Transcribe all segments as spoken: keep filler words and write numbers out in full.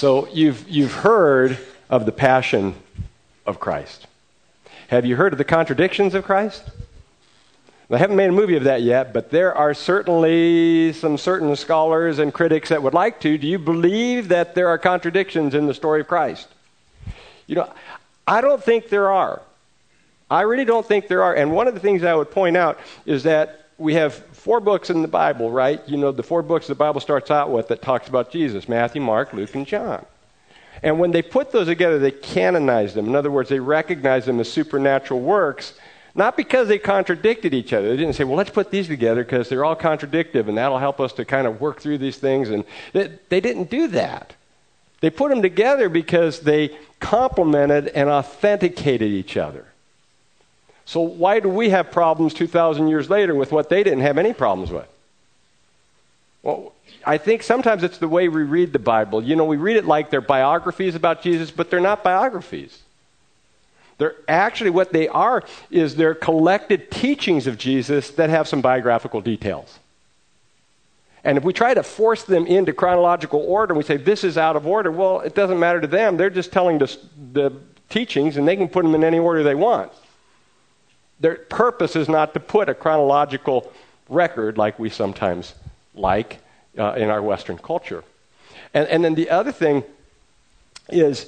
So you've you've heard of the passion of Christ. Have you heard of the contradictions of Christ? I haven't made a movie of that yet, but there are certainly some certain scholars and critics that would like to. Do you believe that there are contradictions in the story of Christ? You know, I don't think there are. I really don't think there are. And one of the things I would point out is that we have four books in the Bible, right? You know, the four books the Bible starts out with that talks about Jesus: Matthew, Mark, Luke, and John. And when they put those together, they canonize them. In other words, they recognize them as supernatural works, not because they contradicted each other. They didn't say, well, let's put these together because they're all contradictive and that'll help us to kind of work through these things. And they, they didn't do that. They put them together because they complemented and authenticated each other. So why do we have problems two thousand years later with what they didn't have any problems with? Well, I think sometimes it's the way we read the Bible. You know, we read it like they're biographies about Jesus, but they're not biographies. They're actually, what they are is they're collected teachings of Jesus that have some biographical details. And if we try to force them into chronological order, and we say this is out of order, well, it doesn't matter to them. They're just telling the, the teachings, and they can put them in any order they want. Their purpose is not to put a chronological record like we sometimes like uh, in our Western culture. And, and then the other thing is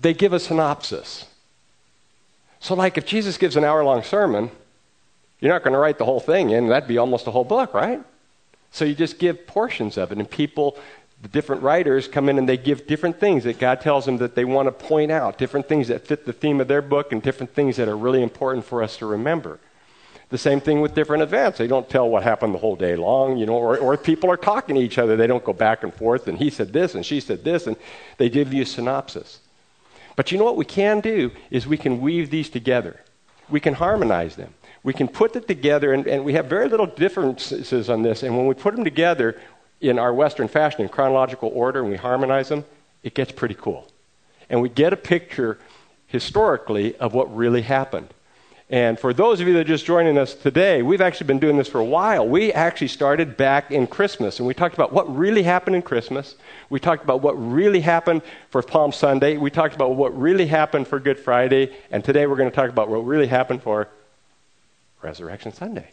they give a synopsis. So like if Jesus gives an hour-long sermon, you're not going to write the whole thing in. That'd be almost a whole book, right? So you just give portions of it. And people, the different writers come in and they give different things that God tells them that they want to point out, different things that fit the theme of their book and different things that are really important for us to remember. The same thing with different events. They don't tell what happened the whole day long, you know, or, or people are talking to each other. They don't go back and forth and he said this and she said this, and they give you a synopsis. But you know what we can do is we can weave these together. We can harmonize them. We can put them together, and, and we have very little differences on this. And when we put them together in our Western fashion, in chronological order, and we harmonize them, it gets pretty cool. And we get a picture historically of what really happened. And for those of you that are just joining us today, we've actually been doing this for a while. We actually started back in Christmas, and we talked about what really happened in Christmas. We talked about what really happened for Palm Sunday. We talked about what really happened for Good Friday. And today we're going to talk about what really happened for Resurrection Sunday.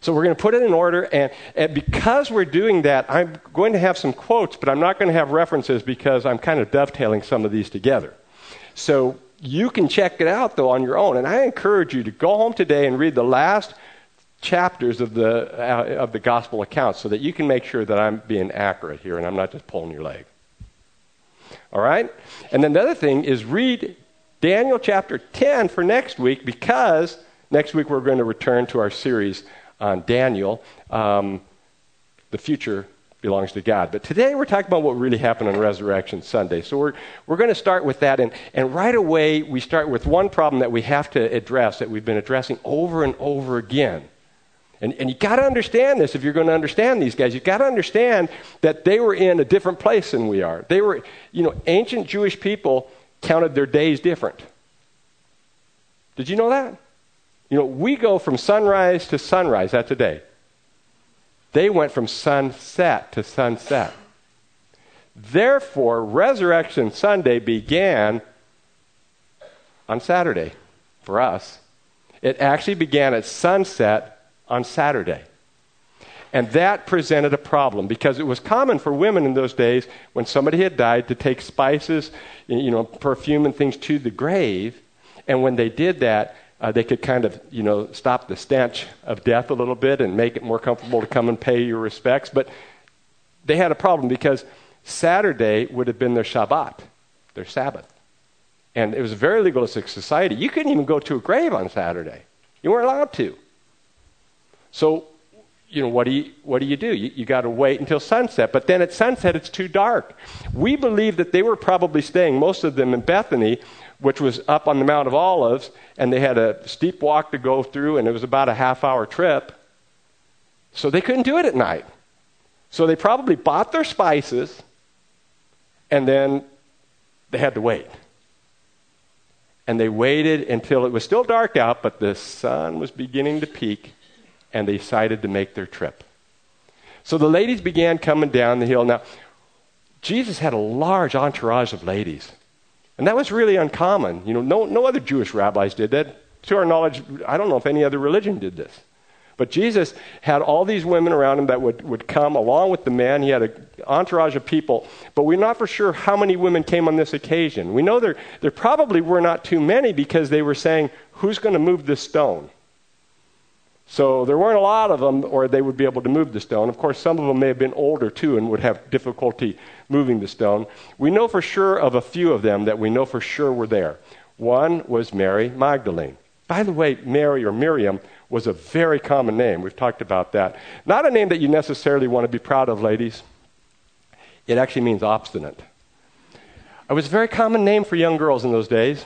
So we're going to put it in order. And, and because we're doing that, I'm going to have some quotes, but I'm not going to have references because I'm kind of dovetailing some of these together. So you can check it out, though, on your own. And I encourage you to go home today and read the last chapters of the uh, of the gospel accounts so that you can make sure that I'm being accurate here and I'm not just pulling your leg. All right? And then the other thing is read Daniel chapter ten for next week, because next week we're going to return to our series on Daniel. Um, the future belongs to God. But today we're talking about what really happened on Resurrection Sunday. So we're we're going to start with that. And, and right away, we start with one problem that we have to address, that we've been addressing over and over again. And, and you've got to understand this if you're going to understand these guys. You've got to understand that they were in a different place than we are. They were, you know, ancient Jewish people counted their days different. Did you know that? You know, we go from sunrise to sunrise. That's a day. They went from sunset to sunset. Therefore, Resurrection Sunday began on Saturday for us. It actually began at sunset on Saturday. And that presented a problem because it was common for women in those days, when somebody had died, to take spices, you know, perfume and things to the grave. And when they did that, Uh, they could kind of, you know, stop the stench of death a little bit and make it more comfortable to come and pay your respects. But they had a problem because Saturday would have been their Shabbat, their Sabbath. And it was a very legalistic society. You couldn't even go to a grave on Saturday. You weren't allowed to. So, you know, what do you, what do you do? You, you got to wait until sunset. But then at sunset, it's too dark. We believe that they were probably staying, most of them, in Bethany, which was up on the Mount of Olives, and they had a steep walk to go through, and it was about a half-hour trip. So they couldn't do it at night. So they probably bought their spices, and then they had to wait. And they waited until it was still dark out, but the sun was beginning to peak, and they decided to make their trip. So the ladies began coming down the hill. Now, Jesus had a large entourage of ladies. And that was really uncommon. You know, no, no other Jewish rabbis did that. To our knowledge, I don't know if any other religion did this. But Jesus had all these women around him that would, would come along with the man. He had an entourage of people. But we're not for sure how many women came on this occasion. We know there, there probably were not too many because they were saying, who's going to move this stone? So there weren't a lot of them, or they would be able to move the stone. Of course, some of them may have been older, too, and would have difficulty moving the stone. We know for sure of a few of them that we know for sure were there. One was Mary Magdalene. By the way, Mary or Miriam was a very common name. We've talked about that. Not a name that you necessarily want to be proud of, ladies. It actually means obstinate. It was a very common name for young girls in those days.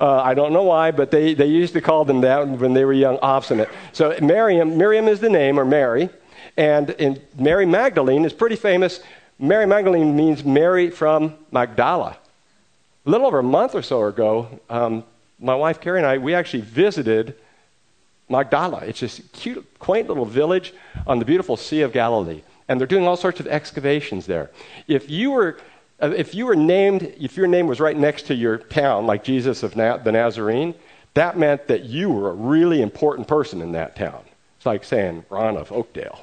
Uh, I don't know why, but they, they used to call them that when they were young, obstinate. So Miriam, Miriam is the name, or Mary, and, and Mary Magdalene is pretty famous. Mary Magdalene means Mary from Magdala. A little over a month or so ago, um, my wife Carrie and I, we actually visited Magdala. It's this cute, quaint little village on the beautiful Sea of Galilee, and they're doing all sorts of excavations there. If you were... If you were named, if your name was right next to your town, like Jesus of Na- the Nazarene, that meant that you were a really important person in that town. It's like saying Ron of Oakdale.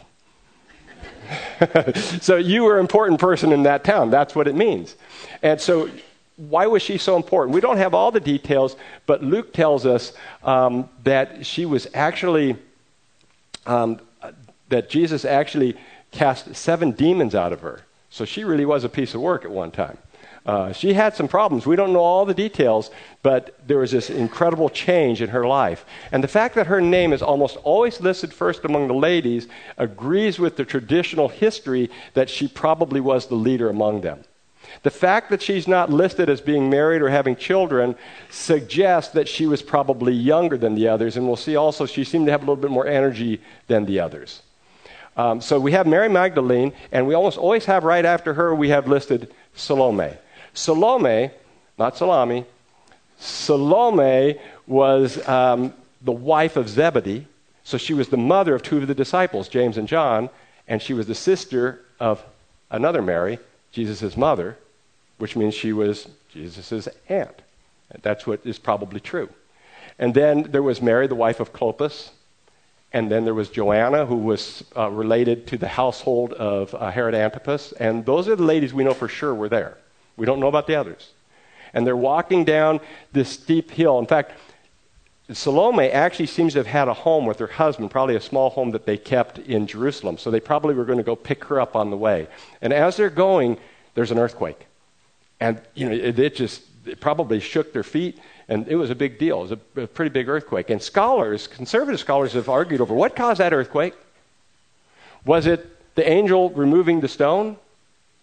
So you were an important person in that town. That's what it means. And so why was she so important? We don't have all the details, but Luke tells us um, that she was actually, um, that Jesus actually cast seven demons out of her. So she really was a piece of work at one time. Uh, she had some problems. We don't know all the details, but there was this incredible change in her life. And the fact that her name is almost always listed first among the ladies agrees with the traditional history that she probably was the leader among them. The fact that she's not listed as being married or having children suggests that she was probably younger than the others. And we'll see also she seemed to have a little bit more energy than the others. Um, so we have Mary Magdalene, and we almost always have right after her, we have listed Salome. Salome, not Salami, Salome was um, the wife of Zebedee, so she was the mother of two of the disciples, James and John, and she was the sister of another Mary, Jesus' mother, which means she was Jesus' aunt. That's what is probably true. And then there was Mary, the wife of Clopas. And then there was Joanna, who was uh, related to the household of uh, Herod Antipas. And those are the ladies we know for sure were there. We don't know about the others. And they're walking down this steep hill. In fact, Salome actually seems to have had a home with her husband, probably a small home that they kept in Jerusalem. So they probably were going to go pick her up on the way. And as they're going, there's an earthquake. And, you know, it, it just it probably shook their feet. And it was a big deal. It was a, a pretty big earthquake. And scholars, conservative scholars, have argued over what caused that earthquake. Was it the angel removing the stone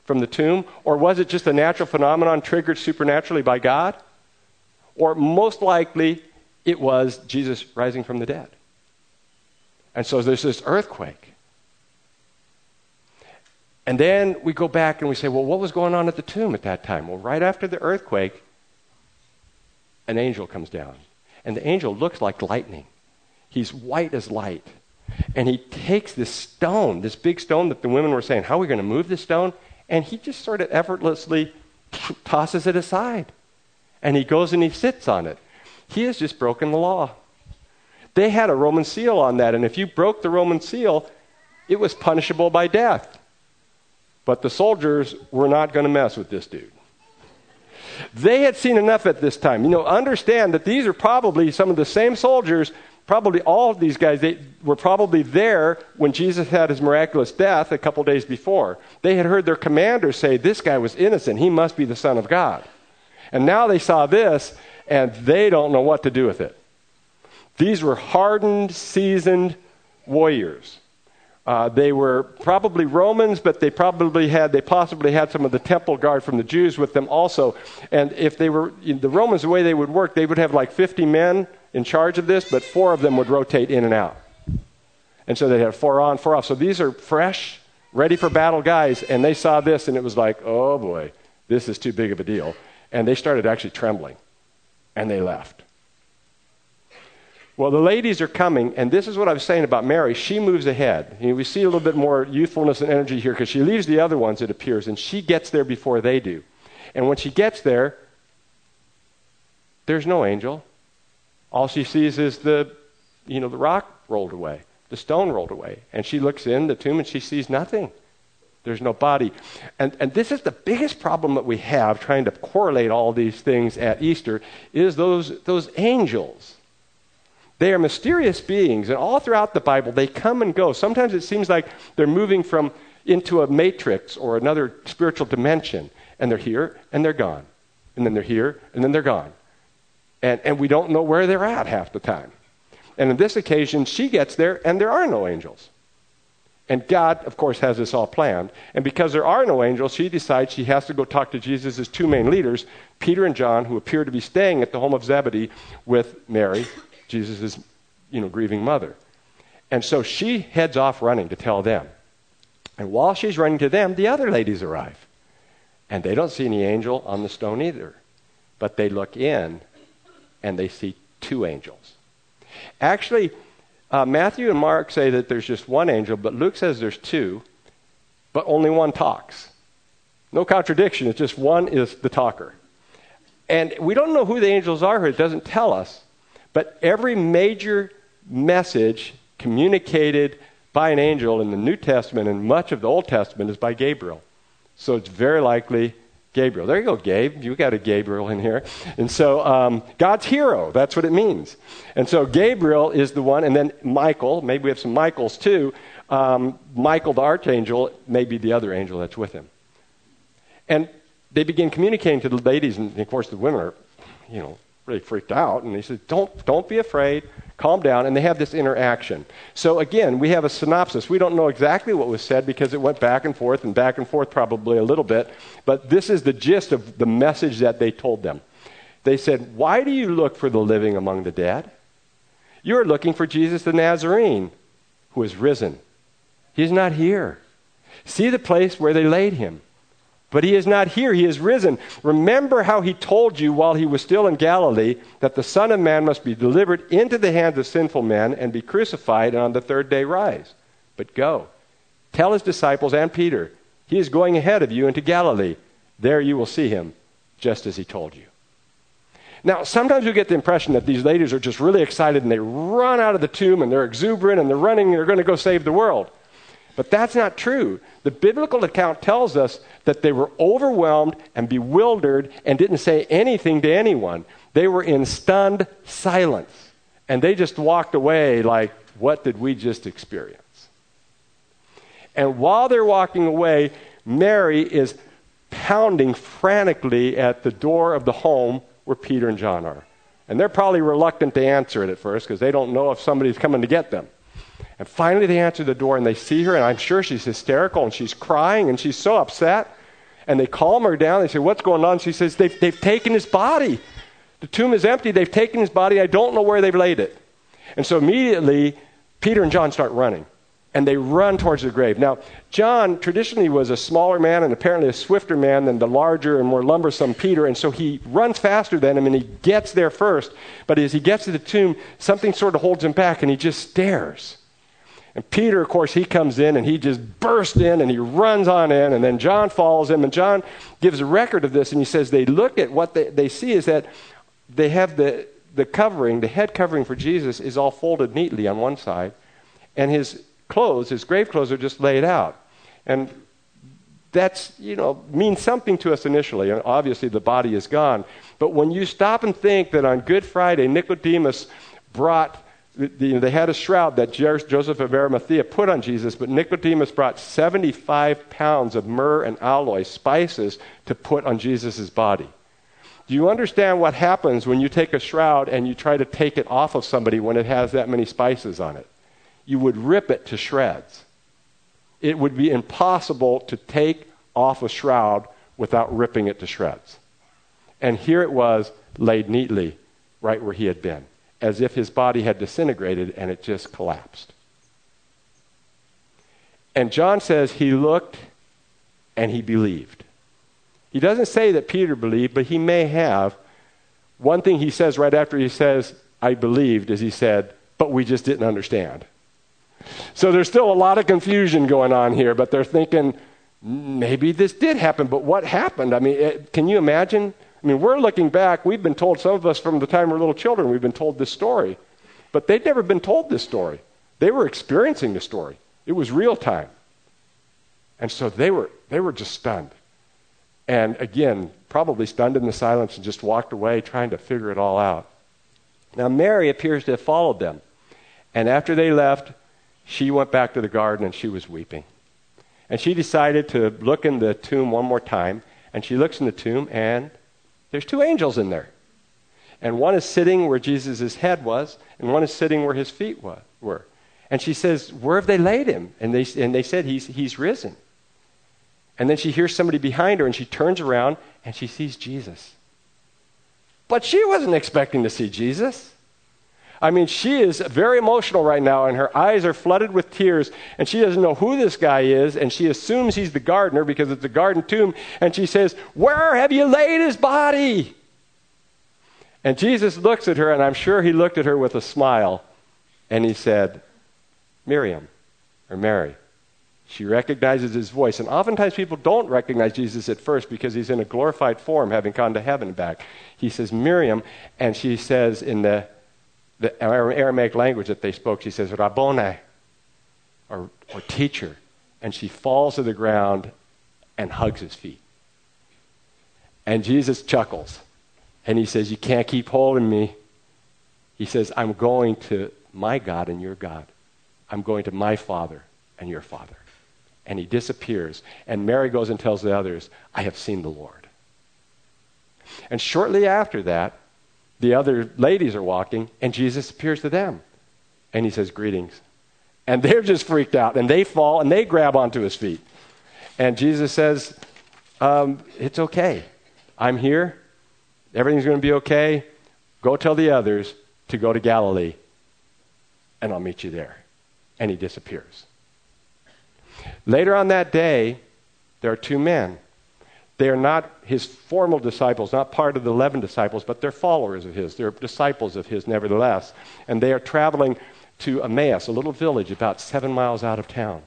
from the tomb? Or was it just a natural phenomenon triggered supernaturally by God? Or most likely, it was Jesus rising from the dead. And so there's this earthquake. And then we go back and we say, well, what was going on at the tomb at that time? Well, right after the earthquake, an angel comes down, and the angel looks like lightning. He's white as light, and he takes this stone, this big stone that the women were saying, how are we going to move this stone? And he just sort of effortlessly tosses it aside, and he goes and he sits on it. He has just broken the law. They had a Roman seal on that, and if you broke the Roman seal, it was punishable by death. But the soldiers were not going to mess with this dude. They had seen enough at this time. You know, understand that these are probably some of the same soldiers, probably all of these guys, they were probably there when Jesus had his miraculous death a couple days before. They had heard their commander say, this guy was innocent, he must be the Son of God. And now they saw this, and they don't know what to do with it. These were hardened, seasoned warriors. Uh, they were probably Romans, but they probably had, they possibly had some of the temple guard from the Jews with them also. And if they were, the Romans, the way they would work, they would have like fifty men in charge of this, but four of them would rotate in and out. And so they had four on, four off. So these are fresh, ready for battle guys. And they saw this and it was like, oh boy, this is too big of a deal. And they started actually trembling and they left. Well, the ladies are coming, and this is what I was saying about Mary. She moves ahead. You know, we see a little bit more youthfulness and energy here because she leaves the other ones, it appears, and she gets there before they do. And when she gets there, there's no angel. All she sees is the, you know, the rock rolled away, the stone rolled away. And she looks in the tomb, and she sees nothing. There's no body. And, and this is the biggest problem that we have, trying to correlate all these things at Easter, is those, those angels. They are mysterious beings, and all throughout the Bible, they come and go. Sometimes it seems like they're moving from into a matrix or another spiritual dimension, and they're here, and they're gone, and then they're here, and then they're gone. And, and we don't know where they're at half the time. And on this occasion, she gets there, and there are no angels. And God, of course, has this all planned. And because there are no angels, she decides she has to go talk to Jesus' two main leaders, Peter and John, who appear to be staying at the home of Zebedee with Mary, Jesus' you know, grieving mother. And so she heads off running to tell them. And while she's running to them, the other ladies arrive. And they don't see any angel on the stone either. But they look in, and they see two angels. Actually, uh, Matthew and Mark say that there's just one angel, but Luke says there's two, but only one talks. No contradiction. It's just one is the talker. And we don't know who the angels are here. It doesn't tell us. But every major message communicated by an angel in the New Testament and much of the Old Testament is by Gabriel. So it's very likely Gabriel. There you go, Gabe. You got a Gabriel in here. And so um, God's hero, that's what it means. And so Gabriel is the one, and then Michael, maybe we have some Michaels too. Um, Michael the archangel may be the other angel that's with him. And they begin communicating to the ladies, and of course the women are, you know, really freaked out, and he said, don't don't be afraid, calm down, and they have this interaction. So again, we have a synopsis. We don't know exactly what was said because it went back and forth and back and forth probably a little bit, but this is the gist of the message that they told them. They said, why do you look for the living among the dead? You're looking for Jesus the Nazarene, who is risen. He's not here. See the place where they laid him. But he is not here. He is risen. Remember how he told you while he was still in Galilee that the Son of Man must be delivered into the hands of sinful men and be crucified and on the third day rise. But go, tell his disciples and Peter, he is going ahead of you into Galilee. There you will see him, just as he told you. Now, sometimes you get the impression that these ladies are just really excited and they run out of the tomb and they're exuberant and they're running and they're going to go save the world. But that's not true. The biblical account tells us that they were overwhelmed and bewildered and didn't say anything to anyone. They were in stunned silence. And they just walked away like, what did we just experience? And while they're walking away, Mary is pounding frantically at the door of the home where Peter and John are. And they're probably reluctant to answer it at first because they don't know if somebody's coming to get them. And finally they answer the door and they see her, and I'm sure she's hysterical and she's crying and she's so upset. And they calm her down. They say, what's going on? She says, they've, they've taken his body. The tomb is empty. They've taken his body. I don't know where they've laid it. And so immediately Peter and John start running, and they run towards the grave. Now, John traditionally was a smaller man and apparently a swifter man than the larger and more lumbersome Peter, and so he runs faster than him, and he gets there first. But as he gets to the tomb, something sort of holds him back, and he just stares. And Peter, of course, he comes in, and he just bursts in, and he runs on in, and then John follows him, and John gives a record of this, and he says they look at what they, they see is that they have the, the covering, the head covering for Jesus is all folded neatly on one side, and his clothes, his grave clothes, are just laid out. And that's, you know, means something to us initially, and obviously the body is gone. But when you stop and think that on Good Friday, Nicodemus brought... They had a shroud that Joseph of Arimathea put on Jesus, but Nicodemus brought seventy-five pounds of myrrh and alloy spices to put on Jesus' body. Do you understand what happens when you take a shroud and you try to take it off of somebody when it has that many spices on it? You would rip it to shreds. It would be impossible to take off a shroud without ripping it to shreds. And here it was, laid neatly right where he had been, as if his body had disintegrated and it just collapsed. And John says he looked and he believed. He doesn't say that Peter believed, but he may have. One thing he says right after he says, I believed, as he said, but we just didn't understand. So there's still a lot of confusion going on here, but they're thinking, maybe this did happen, but what happened? I mean, it, can you imagine? I mean, we're looking back. We've been told, some of us from the time we're little children, we've been told this story. But they'd never been told this story. They were experiencing the story. It was real time. And so they were they were just stunned. And again, probably stunned in the silence and just walked away trying to figure it all out. Now, Mary appears to have followed them. And after they left, she went back to the garden and she was weeping. And she decided to look in the tomb one more time. And she looks in the tomb and there's two angels in there. And one is sitting where Jesus' head was, and one is sitting where his feet were. And she says, where have they laid him? And they, and they said, he's, he's risen. And then she hears somebody behind her, and she turns around, and she sees Jesus. But she wasn't expecting to see Jesus. I mean, she is very emotional right now, and her eyes are flooded with tears, and she doesn't know who this guy is, and she assumes he's the gardener because it's a garden tomb, and she says, where have you laid his body? And Jesus looks at her, and I'm sure he looked at her with a smile, and he said, Miriam, or Mary. She recognizes his voice, and oftentimes people don't recognize Jesus at first because he's in a glorified form, having gone to heaven and back. He says, Miriam, and she says in the the Aramaic language that they spoke, she says, Rabboni, or, or teacher. And she falls to the ground and hugs his feet. And Jesus chuckles. And he says, you can't keep holding me. He says, I'm going to my God and your God. I'm going to my Father and your Father. And he disappears. And Mary goes and tells the others, I have seen the Lord. And shortly after that, the other ladies are walking, and Jesus appears to them. And he says, greetings. And they're just freaked out, and they fall, and they grab onto his feet. And Jesus says, um, it's okay. I'm here. Everything's going to be okay. Go tell the others to go to Galilee, and I'll meet you there. And he disappears. Later on that day, there are two men. They are not his formal disciples, not part of the eleven disciples, but they're followers of his. They're disciples of his, nevertheless. And they are traveling to Emmaus, a little village about seven miles out of town.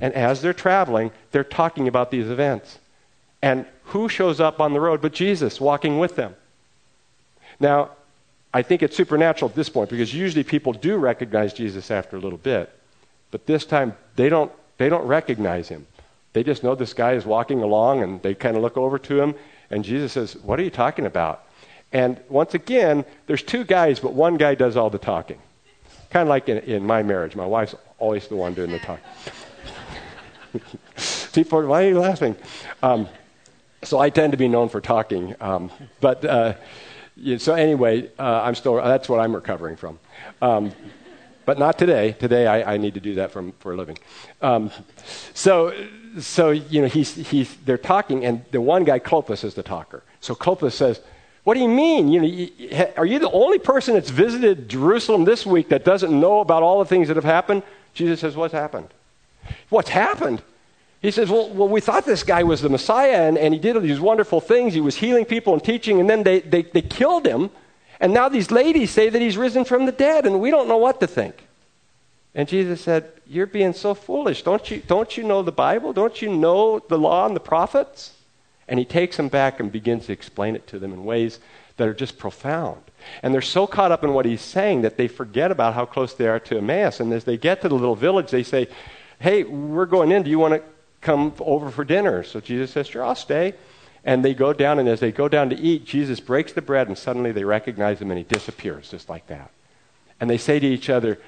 And as they're traveling, they're talking about these events. And who shows up on the road but Jesus walking with them? Now, I think it's supernatural at this point because usually people do recognize Jesus after a little bit. But this time, they don't, they don't recognize him. They just know this guy is walking along, and they kind of look over to him, and Jesus says, what are you talking about? And once again, there's two guys, but one guy does all the talking. Kind of like in, in my marriage. My wife's always the one doing the talking. People, why are you laughing? Um, so I tend to be known for talking. Um, but uh, so anyway, uh, I'm still. That's what I'm recovering from. Um, but not today. Today I, I need to do that for, for a living. Um, so... So, you know, he's, he's, they're talking, and the one guy, Clopas, is the talker. So Clopas says, what do you mean? You know, you, are you the only person that's visited Jerusalem this week that doesn't know about all the things that have happened? Jesus says, what's happened? What's happened? He says, well, well we thought this guy was the Messiah, and, and he did all these wonderful things. He was healing people and teaching, and then they, they, they killed him. And now these ladies say that he's risen from the dead, and we don't know what to think. And Jesus said, you're being so foolish. Don't you, don't you know the Bible? Don't you know the law and the prophets? And he takes them back and begins to explain it to them in ways that are just profound. And they're so caught up in what he's saying that they forget about how close they are to Emmaus. And as they get to the little village, they say, hey, we're going in. Do you want to come over for dinner? So Jesus says, sure, I'll stay. And they go down, and as they go down to eat, Jesus breaks the bread, and suddenly they recognize him, and he disappears just like that. And they say to each other,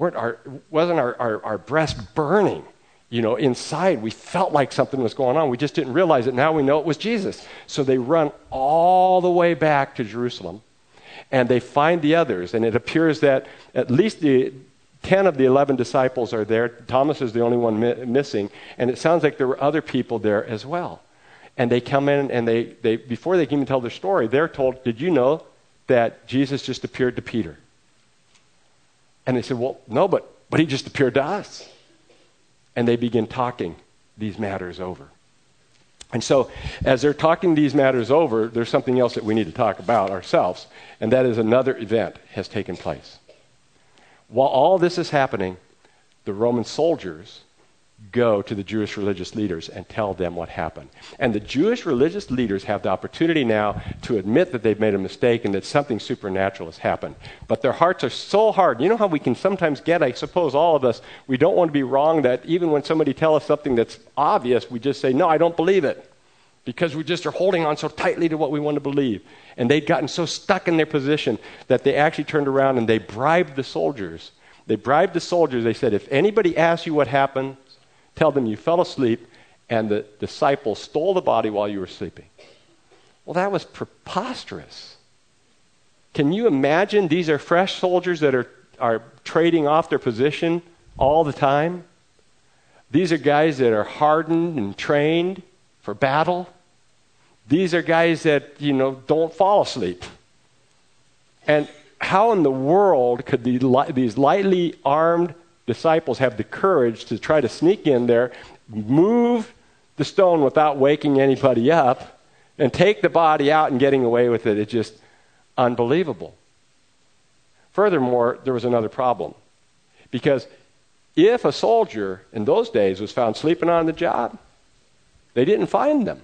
Weren't our, wasn't our, our, our breast burning? You know, inside we felt like something was going on. We just didn't realize it. Now we know it was Jesus. So they run all the way back to Jerusalem, and they find the others. And it appears that at least the ten of the eleven disciples are there. Thomas is the only one mi- missing. And it sounds like there were other people there as well. And they come in, and they, they before they can even tell their story, they're told, did you know that Jesus just appeared to Peter? And they said, well, no, but, but he just appeared to us. And they begin talking these matters over. And so as they're talking these matters over, there's something else that we need to talk about ourselves, and that is another event has taken place. While all this is happening, the Roman soldiers go to the Jewish religious leaders and tell them what happened. And the Jewish religious leaders have the opportunity now to admit that they've made a mistake and that something supernatural has happened. But their hearts are so hard. You know how we can sometimes get, I suppose all of us, we don't want to be wrong, that even when somebody tells us something that's obvious, we just say, no, I don't believe it. Because we just are holding on so tightly to what we want to believe. And they'd gotten so stuck in their position that they actually turned around and they bribed the soldiers. They bribed the soldiers. They said, if anybody asks you what happened, tell them you fell asleep and the disciples stole the body while you were sleeping. Well, that was preposterous. Can you imagine? These are fresh soldiers that are, are trading off their position all the time. These are guys that are hardened and trained for battle. These are guys that, you know, don't fall asleep. And how in the world could these, these lightly armed disciples have the courage to try to sneak in there, move the stone without waking anybody up, and take the body out and getting away with it? It's just unbelievable. Furthermore, there was another problem. Because if a soldier in those days was found sleeping on the job, they didn't find them.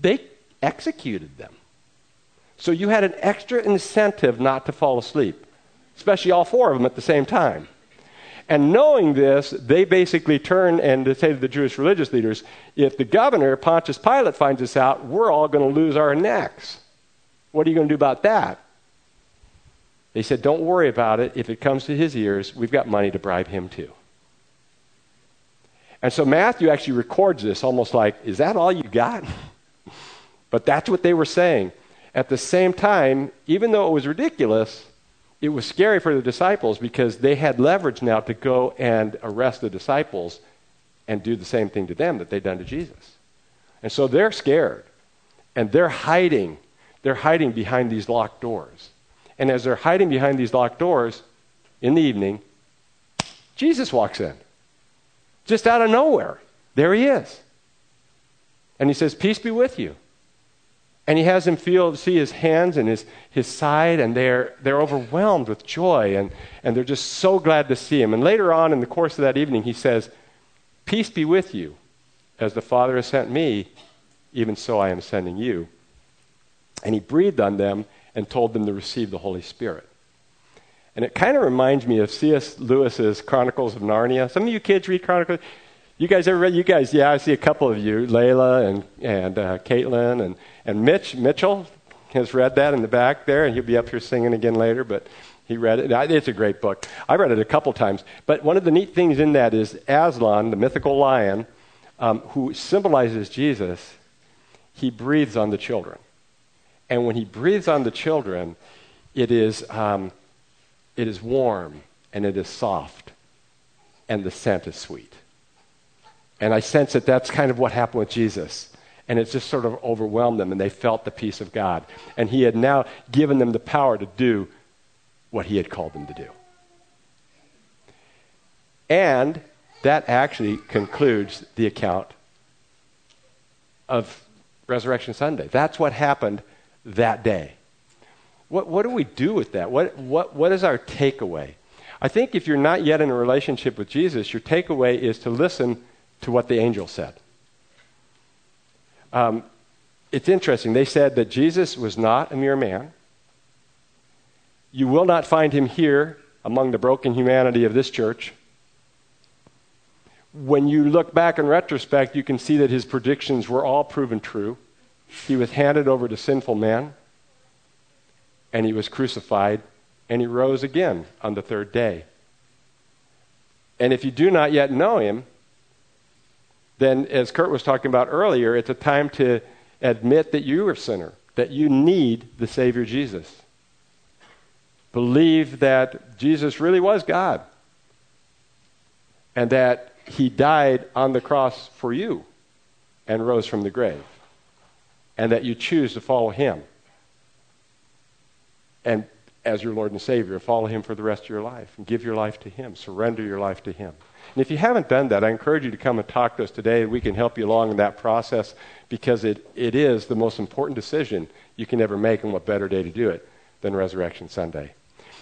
They executed them. So you had an extra incentive not to fall asleep, especially all four of them at the same time. And knowing this, they basically turn and they say to the Jewish religious leaders, if the governor, Pontius Pilate, finds us out, we're all going to lose our necks. What are you going to do about that? They said, don't worry about it. If it comes to his ears, we've got money to bribe him too. And so Matthew actually records this almost like, is that all you got? But that's what they were saying. At the same time, even though it was ridiculous, it was scary for the disciples because they had leverage now to go and arrest the disciples and do the same thing to them that they'd done to Jesus. And so they're scared and they're hiding. They're hiding behind these locked doors. And as they're hiding behind these locked doors, in the evening, Jesus walks in. Just out of nowhere. There he is. And he says, peace be with you. And he has them feel, see his hands and his, his side, and they're, they're overwhelmed with joy, and, and they're just so glad to see him. And later on in the course of that evening, he says, peace be with you. As the Father has sent me, even so I am sending you. And he breathed on them and told them to receive the Holy Spirit. And it kind of reminds me of C S Lewis's Chronicles of Narnia. Some of you kids read Chronicles. You guys ever read, you guys, yeah, I see a couple of you, Layla and, and uh, Caitlin, and, and Mitch, Mitchell has read that in the back there, and he'll be up here singing again later, but he read it. It's a great book. I read it a couple times, but one of the neat things in that is Aslan, the mythical lion, um, who symbolizes Jesus, he breathes on the children. And when he breathes on the children, it is, um, it is warm, and it is soft, and the scent is sweet. And I sense that that's kind of what happened with Jesus. And it just sort of overwhelmed them, and they felt the peace of God. And he had now given them the power to do what he had called them to do. And that actually concludes the account of Resurrection Sunday. That's what happened that day. What, what do we do with that? What, what, what is our takeaway? I think if you're not yet in a relationship with Jesus, your takeaway is to listen to what the angel said. Um, it's interesting. They said that Jesus was not a mere man. You will not find him here among the broken humanity of this church. When you look back in retrospect, you can see that his predictions were all proven true. He was handed over to sinful man, and he was crucified, and he rose again on the third day. And if you do not yet know him, then as Kurt was talking about earlier, it's a time to admit that you are a sinner, that you need the Savior Jesus. Believe that Jesus really was God and that he died on the cross for you and rose from the grave, and that you choose to follow him. And as your Lord and Savior. Follow him for the rest of your life and give your life to him. Surrender your life to him. And if you haven't done that, I encourage you to come and talk to us today. We can help you along in that process, because it, it is the most important decision you can ever make, and what better day to do it than Resurrection Sunday.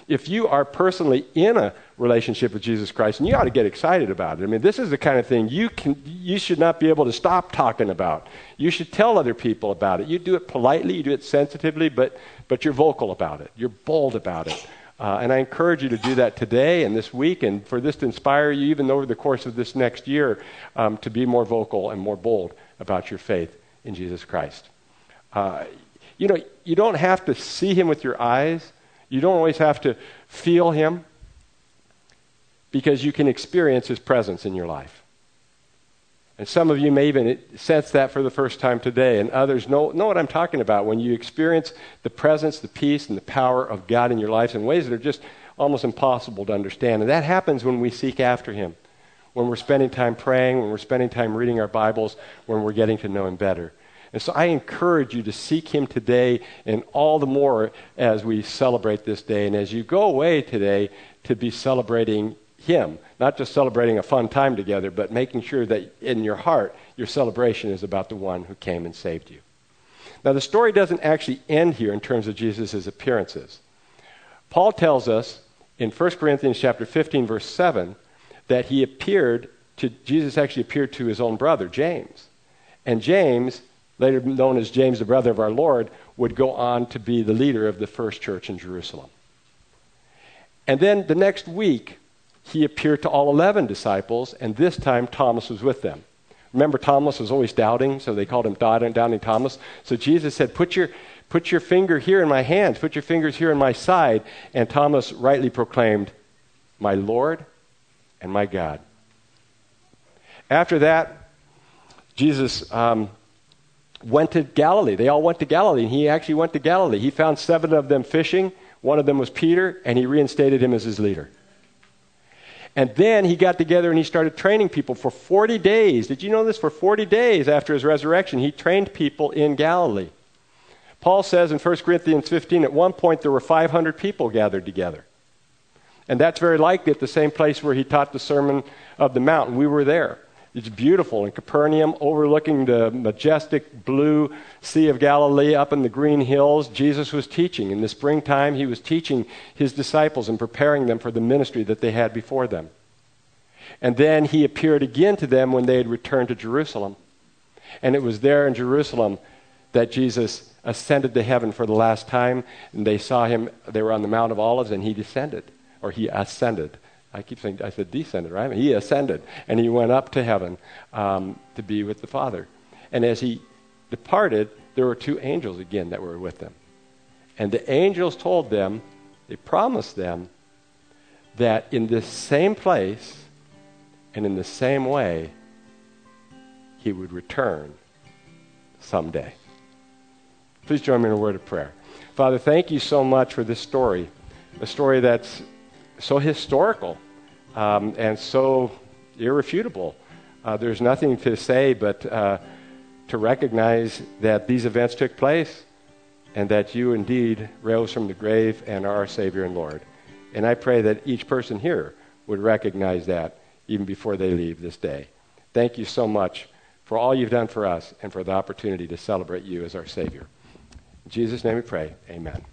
If you are personally in a relationship with Jesus Christ, and you ought to get excited about it. I mean, this is the kind of thing you can, you should not be able to stop talking about. You should tell other people about it. You do it politely, you do it sensitively, but, but you're vocal about it. You're bold about it. Uh, and I encourage you to do that today and this week, and for this to inspire you even over the course of this next year um, to be more vocal and more bold about your faith in Jesus Christ. Uh, you know, you don't have to see him with your eyes. You don't always have to feel him, because you can experience his presence in your life. And some of you may even sense that for the first time today, and others know, know what I'm talking about when you experience the presence, the peace, and the power of God in your lives in ways that are just almost impossible to understand. And that happens when we seek after him, when we're spending time praying, when we're spending time reading our Bibles, when we're getting to know him better. And so I encourage you to seek him today, and all the more as we celebrate this day. And as you go away today, to be celebrating him, not just celebrating a fun time together, but making sure that in your heart, your celebration is about the one who came and saved you. Now, the story doesn't actually end here in terms of Jesus' appearances. Paul tells us in First Corinthians chapter fifteen, verse seven, that he appeared to, Jesus actually appeared to his own brother, James. And James, later known as James, the brother of our Lord, would go on to be the leader of the first church in Jerusalem. And then the next week, he appeared to all eleven disciples, and this time Thomas was with them. Remember, Thomas was always doubting, so they called him Doubting Thomas. So Jesus said, put your, put your finger here in my hands, put your fingers here in my side. And Thomas rightly proclaimed, my Lord and my God. After that, Jesus um, went to Galilee. They all went to Galilee, and he actually went to Galilee. He found seven of them fishing. One of them was Peter, and he reinstated him as his leader. And then he got together and he started training people for forty days. Did you know this? For forty days after his resurrection, he trained people in Galilee. Paul says in First Corinthians fifteen, at one point there were five hundred people gathered together. And that's very likely at the same place where he taught the Sermon of the Mount. We were there. It's beautiful in Capernaum, overlooking the majestic blue Sea of Galilee up in the green hills. Jesus was teaching. In the springtime, he was teaching his disciples and preparing them for the ministry that they had before them. And then he appeared again to them when they had returned to Jerusalem. And it was there in Jerusalem that Jesus ascended to heaven for the last time. And they saw him, they were on the Mount of Olives, and he descended, or he ascended. I keep saying, I said descended, right? He ascended, and he went up to heaven um, to be with the Father. And as he departed, there were two angels again that were with them. And the angels told them, they promised them, that in this same place and in the same way, he would return someday. Please join me in a word of prayer. Father, thank you so much for this story, a story that's so historical um, and so irrefutable. Uh, there's nothing to say but uh, to recognize that these events took place and that you indeed rose from the grave and are our Savior and Lord. And I pray that each person here would recognize that even before they leave this day. Thank you so much for all you've done for us and for the opportunity to celebrate you as our Savior. In Jesus' name we pray, amen.